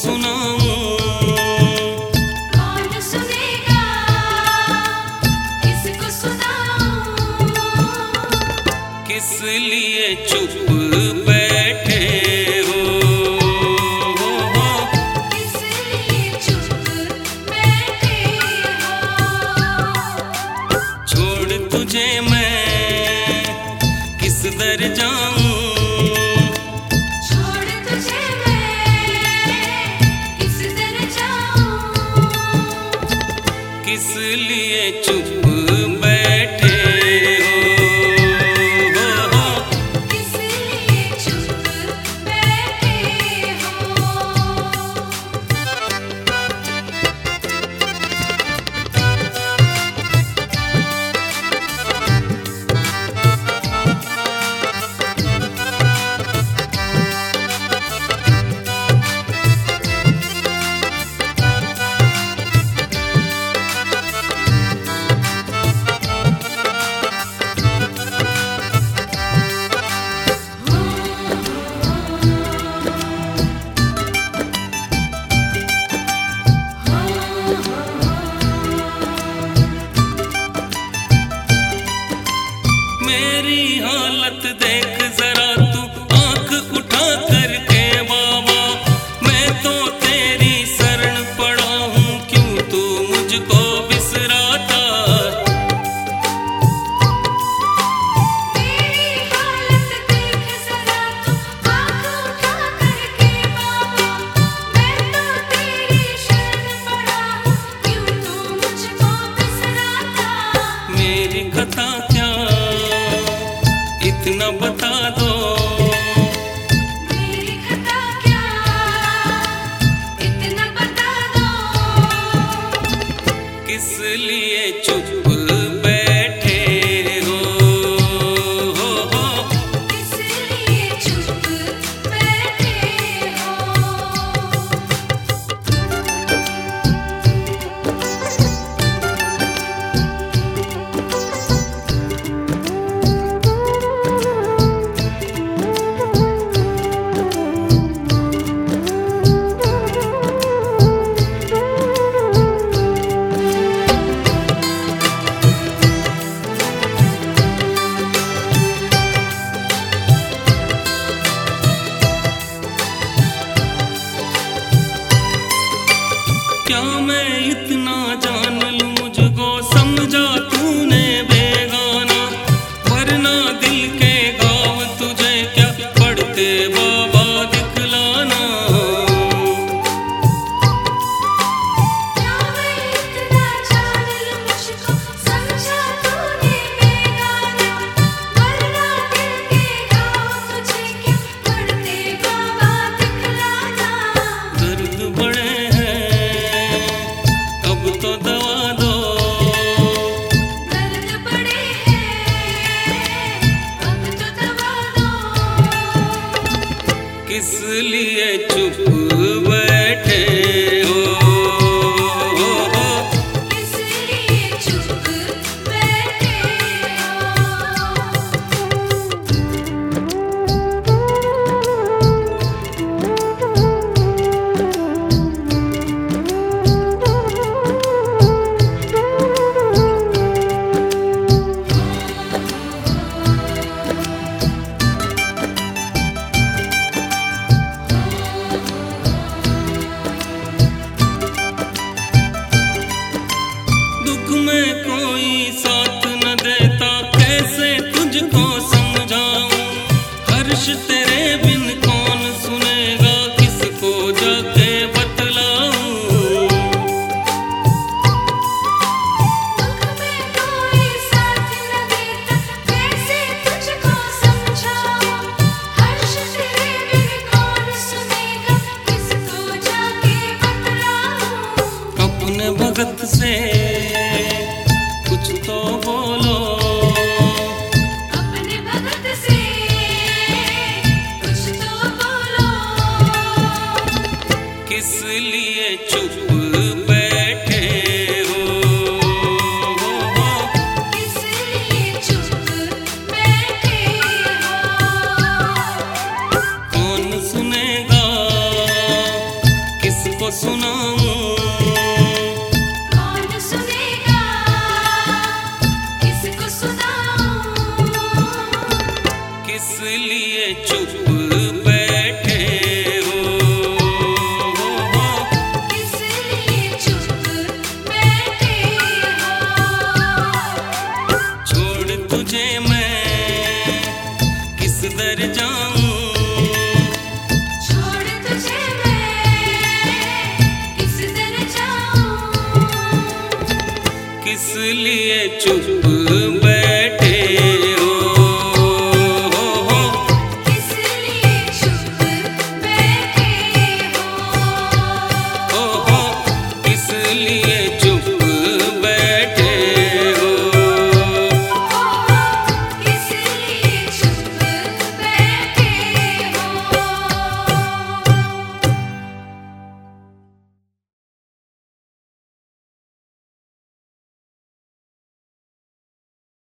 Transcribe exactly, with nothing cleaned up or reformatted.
सुनाऊं? किस लिए चुप बैठे हो? किस लिए चुप बैठे हो? छोड़ तुझे मैं किस दर जाऊं? छोड़ तुझे मैं किस दर जाऊं? किस लिए चुप बैठे हो? मेरी हालत देख जरा तू आंख उठा करके बाबा, मैं तो तेरी शरण पड़ा हूँ, क्यों तू मुझको बिसराता? मेरी हालत देख जरा तू आंख उठा करके बाबा, मैं तो तेरी शरण पड़ा हूँ, क्यों तू मुझको बिसराता? मेरी कथा इतना बता दो, मेरी खता क्या इतना बता दो, किस लिए चुप बैठे हो? किस लिए चुप बैठे हो? क्या मैं इतना जान लूं, मुझको समझा तूने बेगाना, वरना दिल के गाँव तुझे क्या पढ़ते बाबा दिखलाना। क्या मैं इतना जान लूं, मुझको समझा तूने बेगाना, वरना दिल के गाँव तुझे क्या पढ़ते बाबा दिखलाना। दर्द बड़े तो दवा दो, दर्द बड़े हैं अब तो दवा दो, किस लिए चुप बैठे हो? किस लिए चुप बैठे हो? कोई साथ न देता, कैसे तुझको समझाऊं? हर्ष तेरे बिन कौन सुनेगा, किसको जाके बतलाऊं? दुख में कोई साथ न देता, कैसे तुझको समझाऊं? हर्ष तेरे बिन कौन सुनेगा, किसको जाके बतलाऊं? अपने भगत से कुछ तो बोलो, अपने भगत से लिए चुप बैठे हो, किस लिए चुप बैठे हो। छोड़ तुझे मैं किस दर जाऊं, छोड़ तुझे मैं किस दर जाऊं, किस लिए चुप।